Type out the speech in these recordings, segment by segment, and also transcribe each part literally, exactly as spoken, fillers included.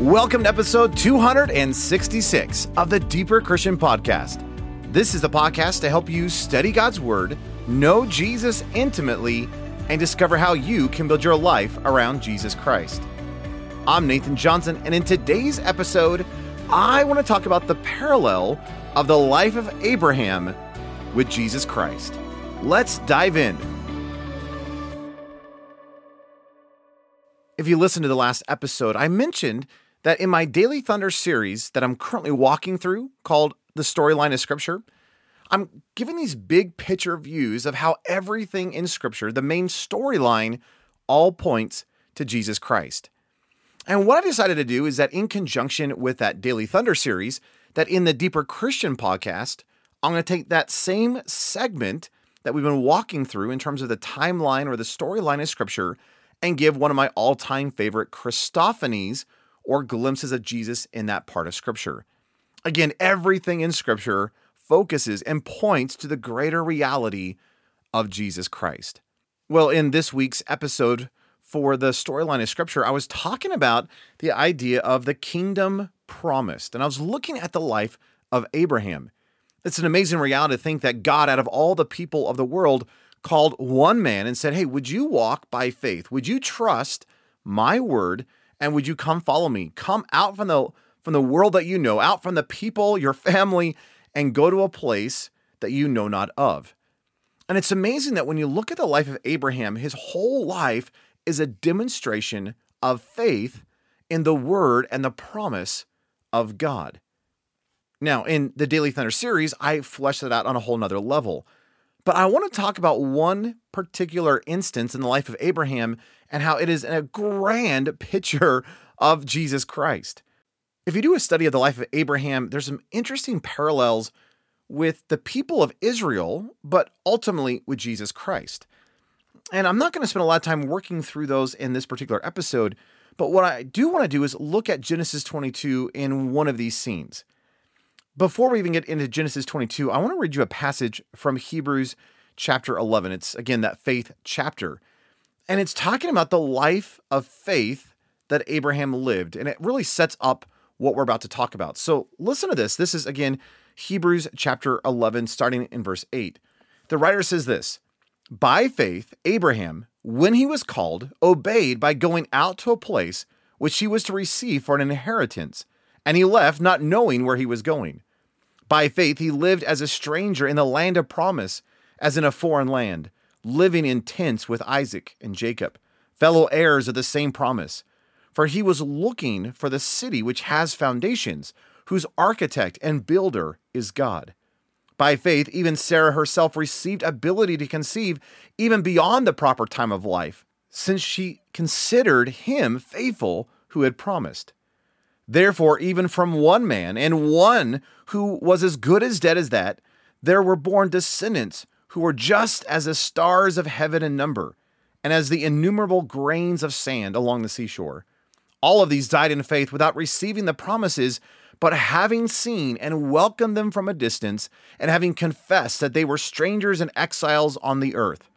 Welcome to episode two sixty-six of the Deeper Christian Podcast. This is the podcast to help you study God's Word, know Jesus intimately, and discover how you can build your life around Jesus Christ. I'm Nathan Johnson, and in today's episode, I want to talk about the parallel of the life of Abraham with Jesus Christ. Let's dive in. If you listened to the last episode, I mentioned that in my Daily Thunder series that I'm currently walking through called The Storyline of Scripture, I'm giving these big picture views of how everything in Scripture, the main storyline, all points to Jesus Christ. And what I decided to do is that in conjunction with that Daily Thunder series, that in the Deeper Christian Podcast, I'm going to take that same segment that we've been walking through in terms of the timeline or the storyline of Scripture and give one of my all-time favorite Christophanies or glimpses of Jesus in that part of Scripture. Again, everything in Scripture focuses and points to the greater reality of Jesus Christ. Well, in this week's episode for the storyline of Scripture, I was talking about the idea of the kingdom promised, and I was looking at the life of Abraham. It's an amazing reality to think that God, out of all the people of the world, called one man and said, hey, would you walk by faith? Would you trust my word? And would you come follow me? Come out from the from the world that you know, out from the people, your family, and go to a place that you know not of. And it's amazing that when you look at the life of Abraham, his whole life is a demonstration of faith in the word and the promise of God. Now, in the Daily Thunder series, I fleshed that out on a whole nother level. But I want to talk about one particular instance in the life of Abraham and how it is a grand picture of Jesus Christ. If you do a study of the life of Abraham, there's some interesting parallels with the people of Israel, but ultimately with Jesus Christ. And I'm not going to spend a lot of time working through those in this particular episode, but what I do want to do is look at Genesis twenty-two in one of these scenes. Before we even get into Genesis twenty-two, I want to read you a passage from Hebrews chapter eleven. It's, again, that faith chapter. And it's talking about the life of faith that Abraham lived. And it really sets up what we're about to talk about. So listen to this. This is, again, Hebrews chapter eleven, starting in verse eight. The writer says this: by faith, Abraham, when he was called, obeyed by going out to a place which he was to receive for an inheritance. And he left not knowing where he was going. By faith, he lived as a stranger in the land of promise, as in a foreign land, living in tents with Isaac and Jacob, fellow heirs of the same promise. For he was looking for the city which has foundations, whose architect and builder is God. By faith, even Sarah herself received ability to conceive even beyond the proper time of life, since she considered him faithful who had promised. Therefore, even from one man and one who was as good as dead as that, there were born descendants who were just as the stars of heaven in number, and as the innumerable grains of sand along the seashore. All of these died in faith without receiving the promises, but having seen and welcomed them from a distance, and having confessed that they were strangers and exiles on the earth.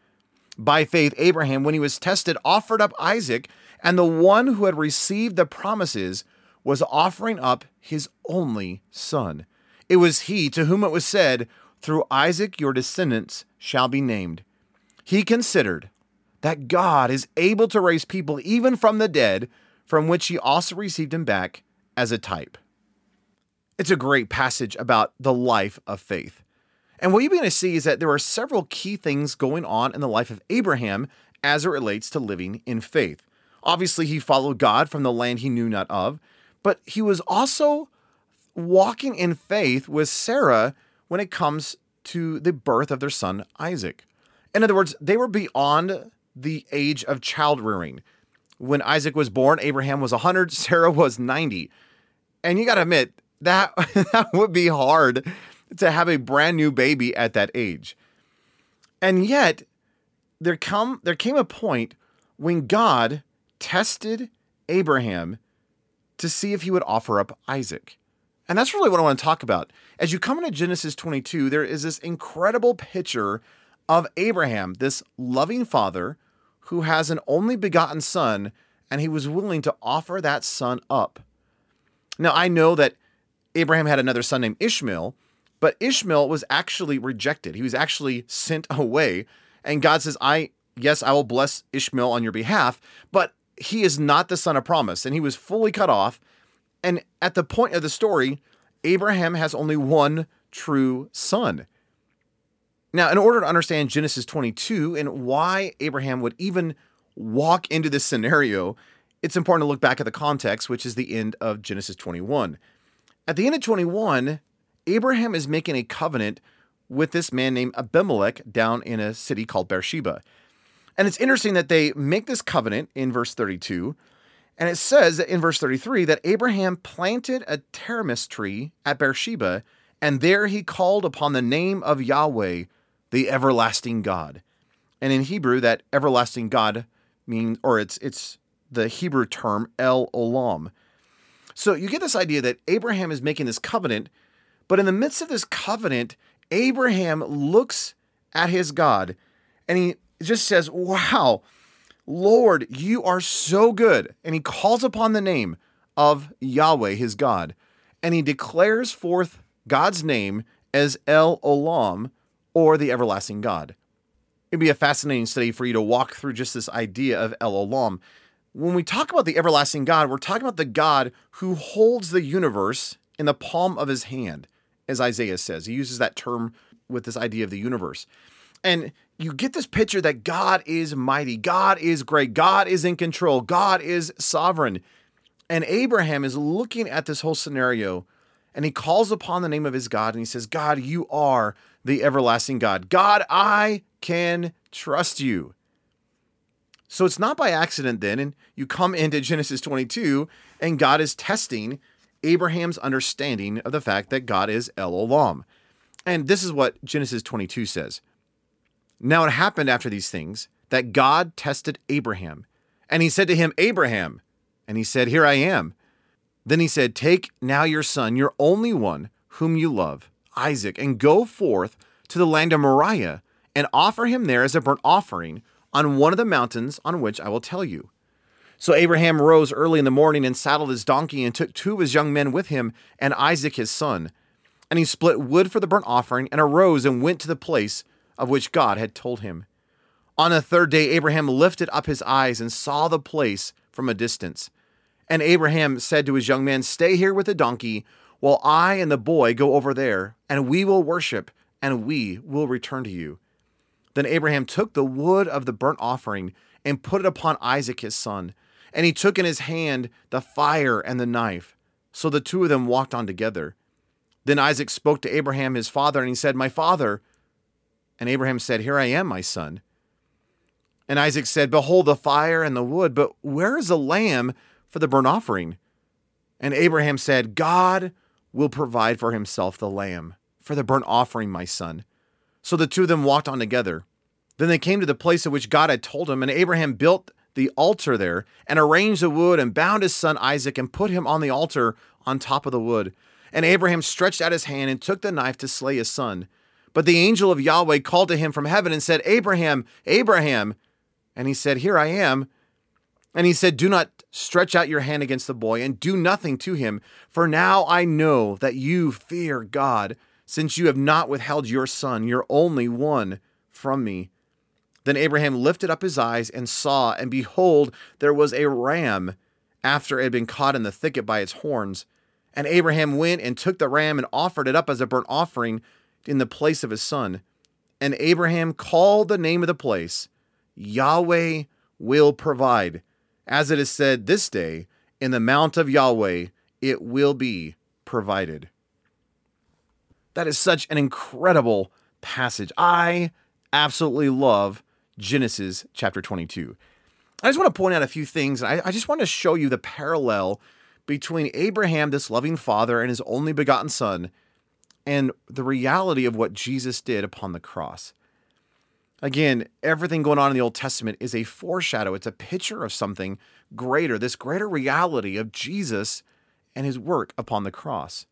By faith, Abraham, when he was tested, offered up Isaac, and the one who had received the promises was offering up his only son. It was he to whom it was said, through Isaac your descendants shall be named. He considered that God is able to raise people even from the dead, from which he also received him back as a type. It's a great passage about the life of faith. And what you're going to see is that there are several key things going on in the life of Abraham as it relates to living in faith. Obviously, he followed God from the land he knew not of, but he was also walking in faith with Sarah when it comes to the birth of their son, Isaac. In other words, they were beyond the age of child rearing. When Isaac was born, Abraham was one hundred, Sarah was ninety. And you got to admit, that, that would be hard to have a brand new baby at that age. And yet, there come there came a point when God tested Abraham to see if he would offer up Isaac. And that's really what I want to talk about. As you come into Genesis twenty-two, there is this incredible picture of Abraham, this loving father who has an only begotten son, and he was willing to offer that son up. Now, I know that Abraham had another son named Ishmael, but Ishmael was actually rejected. He was actually sent away. And God says, I, yes, I will bless Ishmael on your behalf, but he is not the son of promise. And he was fully cut off. And at the point of the story, Abraham has only one true son. Now, in order to understand Genesis twenty-two and why Abraham would even walk into this scenario, it's important to look back at the context, which is the end of Genesis twenty-one. At the end of twenty-one, Abraham is making a covenant with this man named Abimelech down in a city called Beersheba. And it's interesting that they make this covenant in verse thirty-two. And it says that in verse thirty-three that Abraham planted a teramis tree at Beersheba, and there he called upon the name of Yahweh, the everlasting God. And in Hebrew, that everlasting God means, or it's it's the Hebrew term El Olam. So you get this idea that Abraham is making this covenant, but in the midst of this covenant, Abraham looks at his God and he just says, wow, Lord, you are so good. And he calls upon the name of Yahweh, his God, and he declares forth God's name as El Olam, or the everlasting God. It'd be a fascinating study for you to walk through just this idea of El Olam. When we talk about the everlasting God, we're talking about the God who holds the universe in the palm of his hand, as Isaiah says. He uses that term with this idea of the universe. And you get this picture that God is mighty, God is great, God is in control, God is sovereign. And Abraham is looking at this whole scenario, and he calls upon the name of his God, and he says, God, you are the everlasting God. God, I can trust you. So it's not by accident then, and you come into Genesis twenty-two, and God is testing Abraham's understanding of the fact that God is El Olam. And this is what Genesis twenty-two says. Now it happened after these things that God tested Abraham, and he said to him, Abraham, and he said, here I am. Then he said, take now your son, your only one, whom you love, Isaac, and go forth to the land of Moriah and offer him there as a burnt offering on one of the mountains on which I will tell you. So Abraham rose early in the morning and saddled his donkey and took two of his young men with him and Isaac his son. And he split wood for the burnt offering and arose and went to the place of which God had told him. On the third day, Abraham lifted up his eyes and saw the place from a distance. And Abraham said to his young man, stay here with the donkey while I and the boy go over there, and we will worship, and we will return to you. Then Abraham took the wood of the burnt offering and put it upon Isaac his son, and he took in his hand the fire and the knife. So the two of them walked on together. Then Isaac spoke to Abraham his father, and he said, my father. And Abraham said, here I am, my son. And Isaac said, behold the fire and the wood, but where is the lamb for the burnt offering? And Abraham said, God will provide for himself the lamb for the burnt offering, my son. So the two of them walked on together. Then they came to the place of which God had told him, and Abraham built the altar there and arranged the wood and bound his son Isaac and put him on the altar on top of the wood. And Abraham stretched out his hand and took the knife to slay his son. But the angel of Yahweh called to him from heaven and said, Abraham, Abraham. And he said, here I am. And he said, do not stretch out your hand against the boy and do nothing to him, for now I know that you fear God, since you have not withheld your son, your only one, from me. Then Abraham lifted up his eyes and saw, and behold, there was a ram after it had been caught in the thicket by its horns. And Abraham went and took the ram and offered it up as a burnt offering in the place of his son. And Abraham called the name of the place, Yahweh will provide. As it is said this day, in the mount of Yahweh, it will be provided. That is such an incredible passage. I absolutely love Genesis chapter twenty-two. I just want to point out a few things. I, I just want to show you the parallel between Abraham, this loving father, and his only begotten son, and the reality of what Jesus did upon the cross. Again, everything going on in the Old Testament is a foreshadow. It's a picture of something greater, this greater reality of Jesus and his work upon the cross.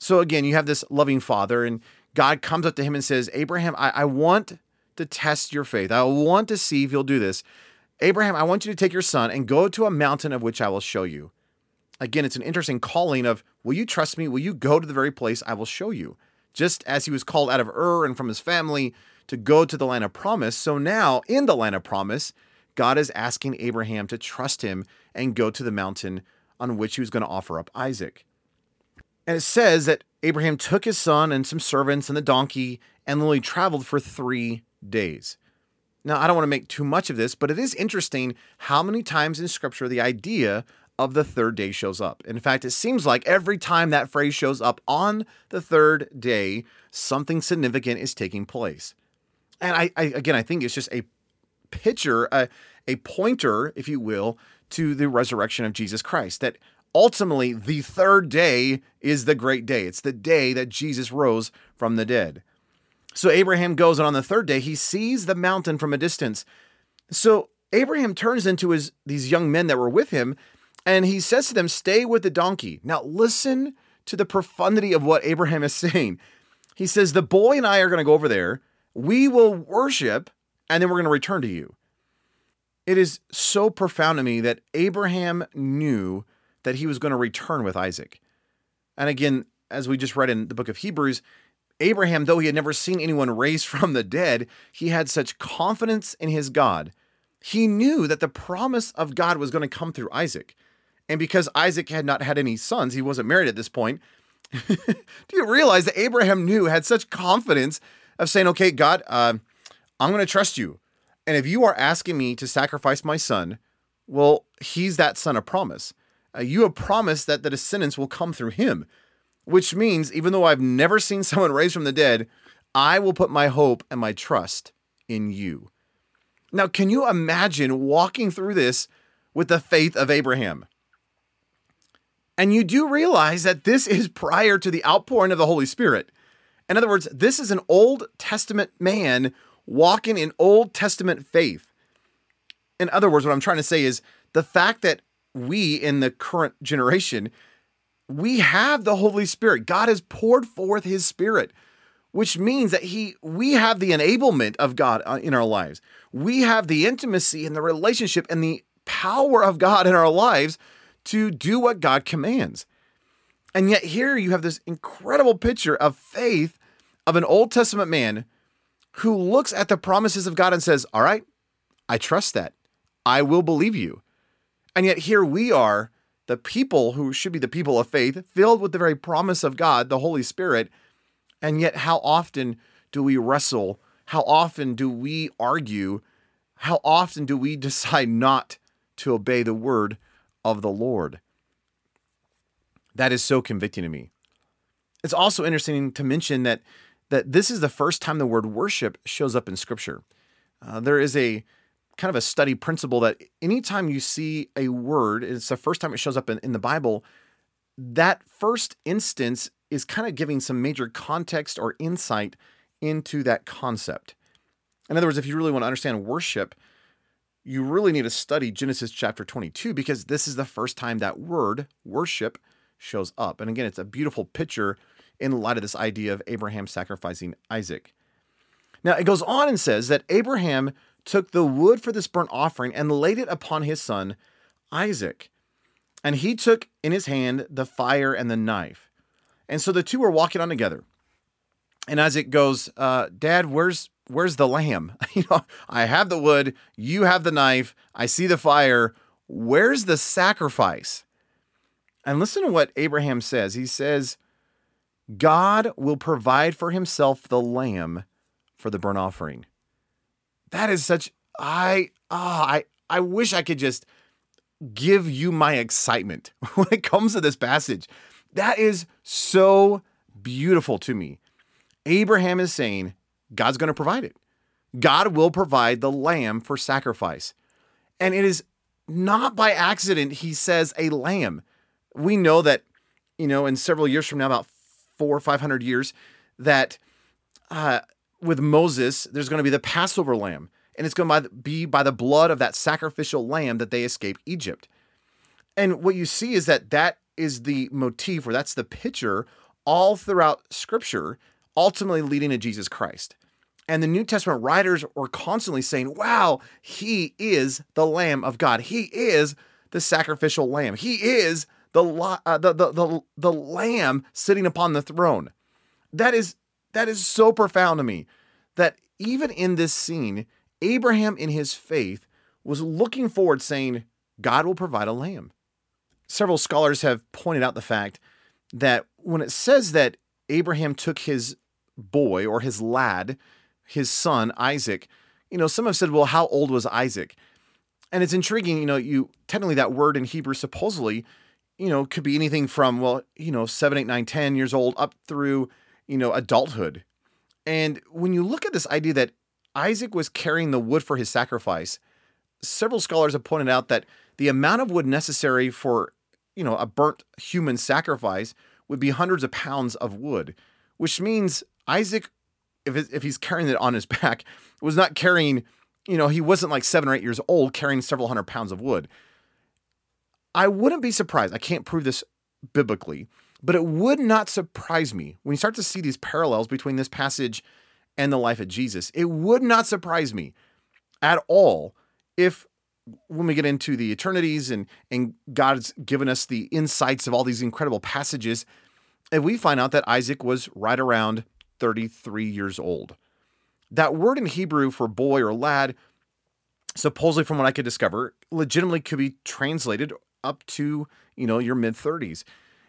So again, you have this loving father, and God comes up to him and says, Abraham, I, I want to test your faith. I want to see if you'll do this. Abraham, I want you to take your son and go to a mountain of which I will show you. again, it's an interesting calling of, will you trust me? Will you go to the very place I will show you? Just as he was called out of Ur and from his family to go to the land of promise, so now in the land of promise, God is asking Abraham to trust him and go to the mountain on which he was going to offer up Isaac. And it says that Abraham took his son and some servants and the donkey and literally traveled for three days. Now, I don't want to make too much of this, but it is interesting how many times in Scripture the idea of the third day shows up. In fact, it seems like every time that phrase shows up, on the third day, something significant is taking place. And I, I again, I think it's just a picture, a, a pointer, if you will, to the resurrection of Jesus Christ, that ultimately the third day is the great day. It's the day that Jesus rose from the dead. So Abraham goes, and on the third day, he sees the mountain from a distance. So Abraham turns into his these young men that were with him, and he says to them, stay with the donkey. Now listen to the profundity of what Abraham is saying. He says, the boy and I are going to go over there. We will worship, and then we're going to return to you. It is so profound to me that Abraham knew that he was going to return with Isaac. And again, as we just read in the book of Hebrews, Abraham, though he had never seen anyone raised from the dead, he had such confidence in his God. He knew that the promise of God was going to come through Isaac. And because Isaac had not had any sons, he wasn't married at this point. Do you realize that Abraham knew, had such confidence of saying, okay, God, uh, I'm going to trust you. And if you are asking me to sacrifice my son, well, he's that son of promise. Uh, you have promised that the descendants will come through him, which means even though I've never seen someone raised from the dead, I will put my hope and my trust in you. Now, can you imagine walking through this with the faith of Abraham? And you do realize that this is prior to the outpouring of the Holy Spirit. In other words, this is an Old Testament man walking in Old Testament faith. In other words, what I'm trying to say is the fact that we in the current generation, we have the Holy Spirit. God has poured forth his Spirit, which means that he, we have the enablement of God in our lives. We have the intimacy and the relationship and the power of God in our lives to do what God commands. And yet here you have this incredible picture of faith of an Old Testament man who looks at the promises of God and says, all right, I trust that. I will believe you. And yet here we are, the people who should be the people of faith, filled with the very promise of God, the Holy Spirit. And yet how often do we wrestle? How often do we argue? How often do we decide not to obey the word of the Lord? That is so convicting to me. It's also interesting to mention that that this is the first time the word worship shows up in Scripture. Uh, there is a kind of a study principle that anytime you see a word, it's the first time it shows up in, in the Bible, that first instance is kind of giving some major context or insight into that concept. In other words, if you really want to understand worship, you really need to study Genesis chapter twenty-two, because this is the first time that word worship shows up. And again, it's a beautiful picture in light of this idea of Abraham sacrificing Isaac. Now it goes on and says that Abraham took the wood for this burnt offering and laid it upon his son Isaac. And he took in his hand the fire and the knife. And so the two were walking on together. And Isaac goes, uh, Dad, where's where's the lamb? You know, I have the wood, you have the knife, I see the fire. Where's the sacrifice? And listen to what Abraham says. He says, God will provide for himself the lamb for the burnt offering. That is such, I, oh, I, I wish I could just give you my excitement when it comes to this passage. That is so beautiful to me. Abraham is saying, God's going to provide it. God will provide the lamb for sacrifice. And it is not by accident he says a lamb. We know that, you know, in several years from now, about four or five hundred years, that uh, with Moses, there's going to be the Passover lamb, and it's going to be by the blood of that sacrificial lamb that they escaped Egypt. And what you see is that that is the motif, or that's the picture all throughout Scripture, ultimately leading to Jesus Christ. And the New Testament writers were constantly saying, wow, he is the Lamb of God. He is the sacrificial lamb. He is the, uh, the, the, the, the Lamb sitting upon the throne. That is, that is so profound to me that even in this scene, Abraham in his faith was looking forward saying, God will provide a lamb. Several scholars have pointed out the fact that when it says that Abraham took his boy or his lad, his son, Isaac, you know, some have said, well, how old was Isaac? And it's intriguing, you know, you technically that word in Hebrew supposedly, you know, could be anything from, well, you know, seven, eight, nine, ten years old up through, you know, adulthood. And when you look at this idea that Isaac was carrying the wood for his sacrifice, several scholars have pointed out that the amount of wood necessary for, you know, a burnt human sacrifice would be hundreds of pounds of wood, which means Isaac, if if he's carrying it on his back, was not carrying, you know, he wasn't like seven or eight years old carrying several hundred pounds of wood. I wouldn't be surprised. I can't prove this biblically, but it would not surprise me when you start to see these parallels between this passage and the life of Jesus. It would not surprise me at all if, when we get into the eternities and, and God's given us the insights of all these incredible passages, and we find out that Isaac was right around thirty-three years old. That word in Hebrew for boy or lad, supposedly from what I could discover, legitimately could be translated up to, you know, your mid-thirties.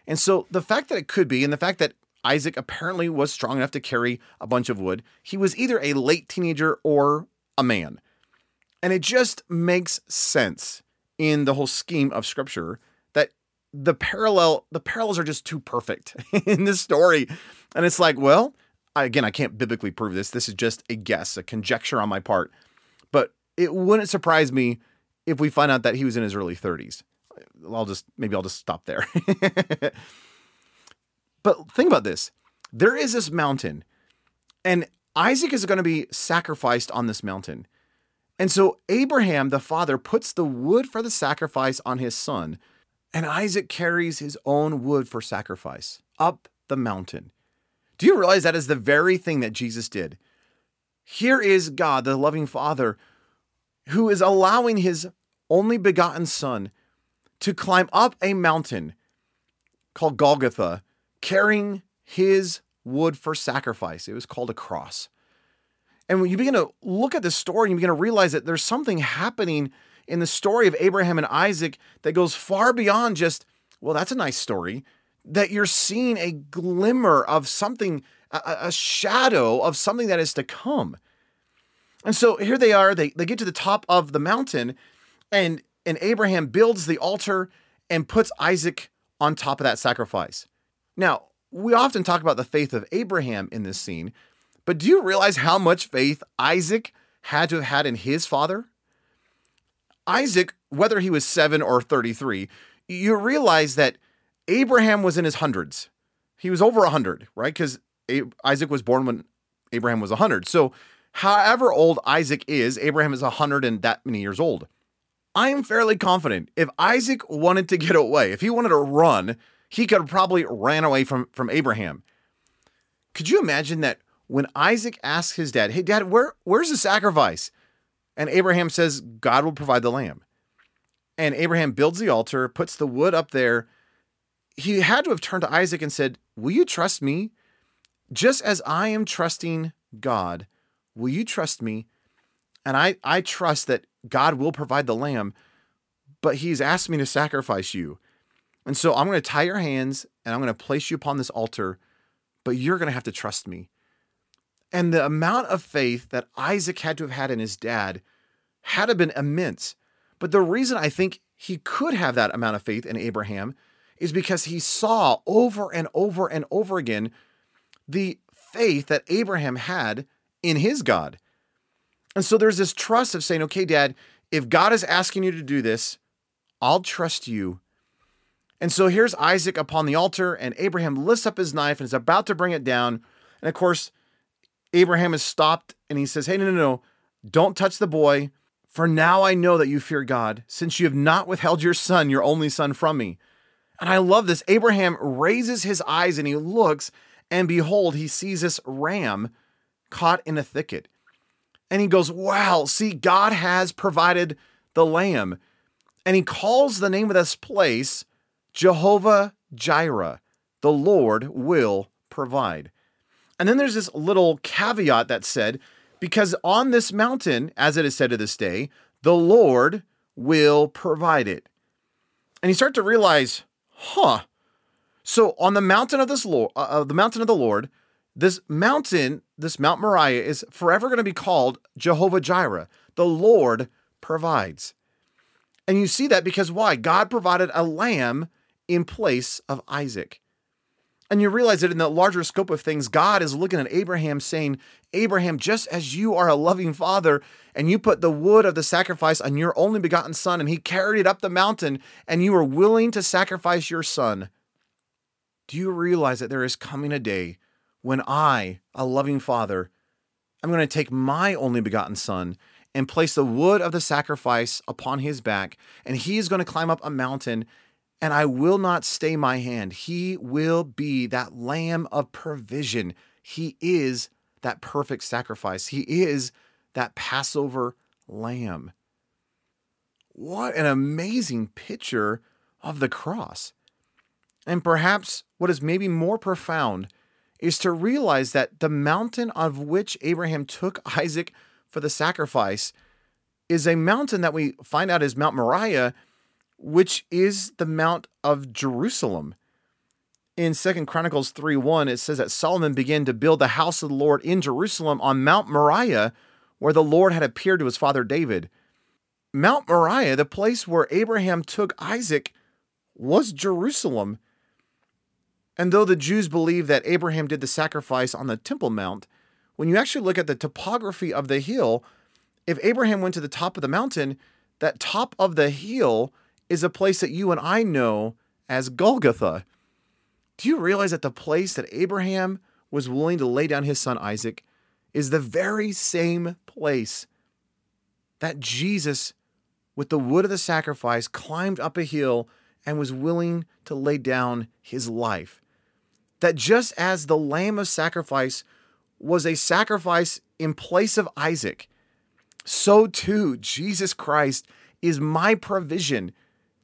And so the fact that it could be, and the fact that Isaac apparently was strong enough to carry a bunch of wood, he was either a late teenager or a man. And it just makes sense in the whole scheme of Scripture that the parallel, the parallels are just too perfect in this story. And it's like, well, again, I can't biblically prove this. This is just a guess, a conjecture on my part. But it wouldn't surprise me if we find out that he was in his early thirties. I'll just, maybe I'll just stop there. But think about this. There is this mountain, and Isaac is going to be sacrificed on this mountain. And so Abraham, the father, puts the wood for the sacrifice on his son, and Isaac carries his own wood for sacrifice up the mountain. Do you realize that is the very thing that Jesus did? Here is God, the loving Father, who is allowing his only begotten son to climb up a mountain called Golgotha, carrying his wood for sacrifice. It was called a cross. And when you begin to look at this story, you begin to realize that there's something happening in the story of Abraham and Isaac that goes far beyond just, well, that's a nice story, that you're seeing a glimmer of something, a, a shadow of something that is to come. And so here they are, they, they get to the top of the mountain, and, and Abraham builds the altar and puts Isaac on top of that sacrifice. Now, we often talk about the faith of Abraham in this scene, but do you realize how much faith Isaac had to have had in his father? Isaac, whether he was seven or thirty-three, you realize that Abraham was in his hundreds. He was over one hundred, right? Because Isaac was born when Abraham was one hundred. So however old Isaac is, Abraham is one hundred and that many years old. I am fairly confident if Isaac wanted to get away, if he wanted to run, he could have probably ran away from, from Abraham. Could you imagine that? When Isaac asks his dad, hey, dad, where, where's the sacrifice? And Abraham says, God will provide the lamb. And Abraham builds the altar, puts the wood up there. He had to have turned to Isaac and said, will you trust me? Just as I am trusting God, will you trust me? And I, I trust that God will provide the lamb, but he's asked me to sacrifice you. And so I'm going to tie your hands and I'm going to place you upon this altar, but you're going to have to trust me. And the amount of faith that Isaac had to have had in his dad had to have been immense. But the reason I think he could have that amount of faith in Abraham is because he saw over and over and over again the faith that Abraham had in his God. And so there's this trust of saying, okay, dad, if God is asking you to do this, I'll trust you. And so here's Isaac upon the altar, and Abraham lifts up his knife and is about to bring it down. And of course, Abraham is stopped and he says, hey, no, no, no, don't touch the boy. For now I know that you fear God, since you have not withheld your son, your only son, from me. And I love this. Abraham raises his eyes and he looks, and behold, he sees this ram caught in a thicket. And he goes, wow, see, God has provided the lamb. And he calls the name of this place Jehovah Jireh, the Lord will provide. And then there's this little caveat that said, because on this mountain, as it is said to this day, the Lord will provide it. And you start to realize, huh, so on the mountain of this Lord, uh, the mountain of the Lord, this mountain, this Mount Moriah is forever going to be called Jehovah Jireh. The Lord provides. And you see that because why? God provided a lamb in place of Isaac. And you realize that in the larger scope of things, God is looking at Abraham saying, Abraham, just as you are a loving father and you put the wood of the sacrifice on your only begotten son and he carried it up the mountain and you were willing to sacrifice your son, do you realize that there is coming a day when I, a loving father, I'm going to take my only begotten son and place the wood of the sacrifice upon his back and he is going to climb up a mountain and I will not stay my hand. He will be that lamb of provision. He is that perfect sacrifice. He is that Passover lamb. What an amazing picture of the cross. And perhaps what is maybe more profound is to realize that the mountain of which Abraham took Isaac for the sacrifice is a mountain that we find out is Mount Moriah, which is the Mount of Jerusalem. In Second Chronicles three one, it says that Solomon began to build the house of the Lord in Jerusalem on Mount Moriah, where the Lord had appeared to his father David. Mount Moriah, the place where Abraham took Isaac, was Jerusalem. And though the Jews believe that Abraham did the sacrifice on the Temple Mount, when you actually look at the topography of the hill, if Abraham went to the top of the mountain, that top of the hill is a place that you and I know as Golgotha. Do you realize that the place that Abraham was willing to lay down his son Isaac is the very same place that Jesus, with the wood of the sacrifice, climbed up a hill and was willing to lay down his life? That just as the lamb of sacrifice was a sacrifice in place of Isaac, so too Jesus Christ is my provision,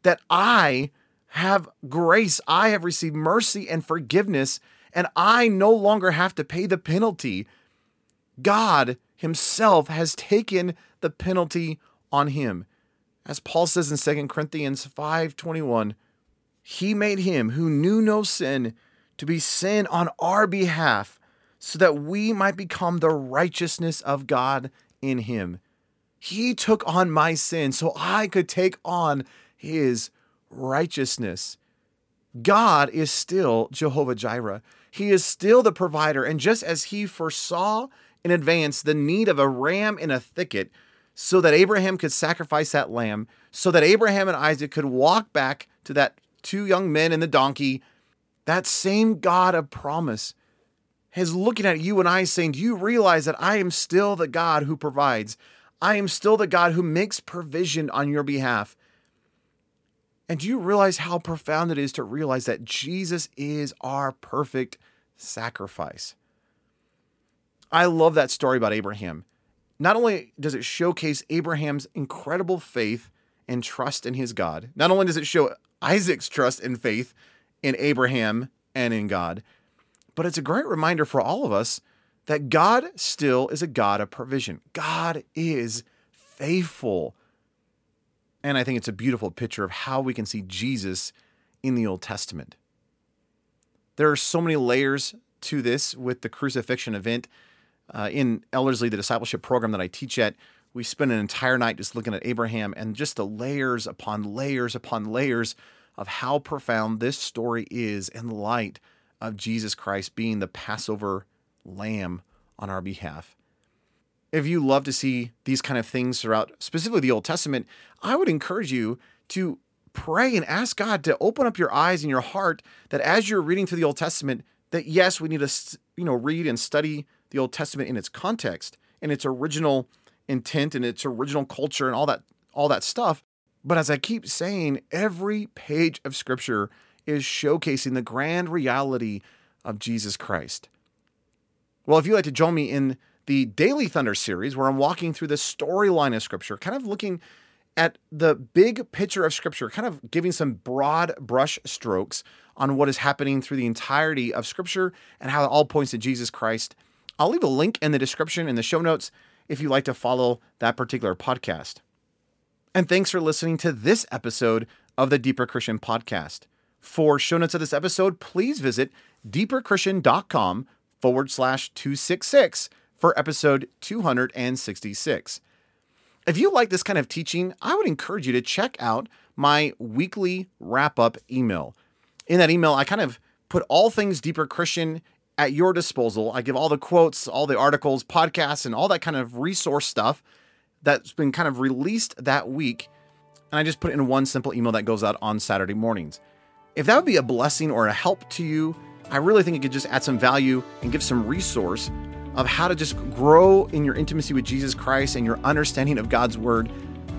that I have grace, I have received mercy and forgiveness, and I no longer have to pay the penalty. God himself has taken the penalty on him. As Paul says in Second Corinthians five twenty-one, he made him who knew no sin to be sin on our behalf, so that we might become the righteousness of God in him. He took on my sin so I could take on his righteousness. God is still Jehovah Jireh. He is still the provider. And just as he foresaw in advance the need of a ram in a thicket so that Abraham could sacrifice that lamb, so that Abraham and Isaac could walk back to that two young men and the donkey, that same God of promise is looking at you and I saying, do you realize that I am still the God who provides? I am still the God who makes provision on your behalf. And do you realize how profound it is to realize that Jesus is our perfect sacrifice? I love that story about Abraham. Not only does it showcase Abraham's incredible faith and trust in his God, not only does it show Isaac's trust and faith in Abraham and in God, but it's a great reminder for all of us that God still is a God of provision. God is faithful. And I think it's a beautiful picture of how we can see Jesus in the Old Testament. There are so many layers to this with the crucifixion event. Uh, in Eldersley, the discipleship program that I teach at, we spend an entire night just looking at Abraham and just the layers upon layers upon layers of how profound this story is in light of Jesus Christ being the Passover Lamb on our behalf. If you love to see these kind of things throughout, specifically the Old Testament, I would encourage you to pray and ask God to open up your eyes and your heart that as you're reading through the Old Testament, that yes, we need to, you know, read and study the Old Testament in its context and its original intent and its original culture and all that, all that stuff. But as I keep saying, every page of Scripture is showcasing the grand reality of Jesus Christ. Well, if you'd like to join me in the Daily Thunder series, where I'm walking through the storyline of Scripture, kind of looking at the big picture of Scripture, kind of giving some broad brush strokes on what is happening through the entirety of Scripture and how it all points to Jesus Christ. I'll leave a link in the description in the show notes if you'd like to follow that particular podcast. And thanks for listening to this episode of the Deeper Christian Podcast. For show notes of this episode, please visit deeperchristian.com forward slash 266 for episode two sixty-six. If you like this kind of teaching, I would encourage you to check out my weekly wrap-up email. In that email, I kind of put all things Deeper Christian at your disposal. I give all the quotes, all the articles, podcasts, and all that kind of resource stuff that's been kind of released that week. And I just put it in one simple email that goes out on Saturday mornings. If that would be a blessing or a help to you, I really think it could just add some value and give some resource of how to just grow in your intimacy with Jesus Christ and your understanding of God's Word.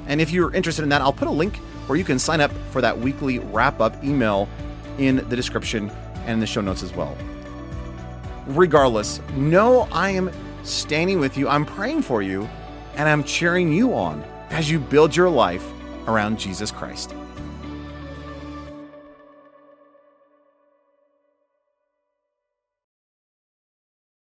And if you're interested in that, I'll put a link where you can sign up for that weekly wrap-up email in the description and in the show notes as well. Regardless, know I am standing with you, I'm praying for you, and I'm cheering you on as you build your life around Jesus Christ.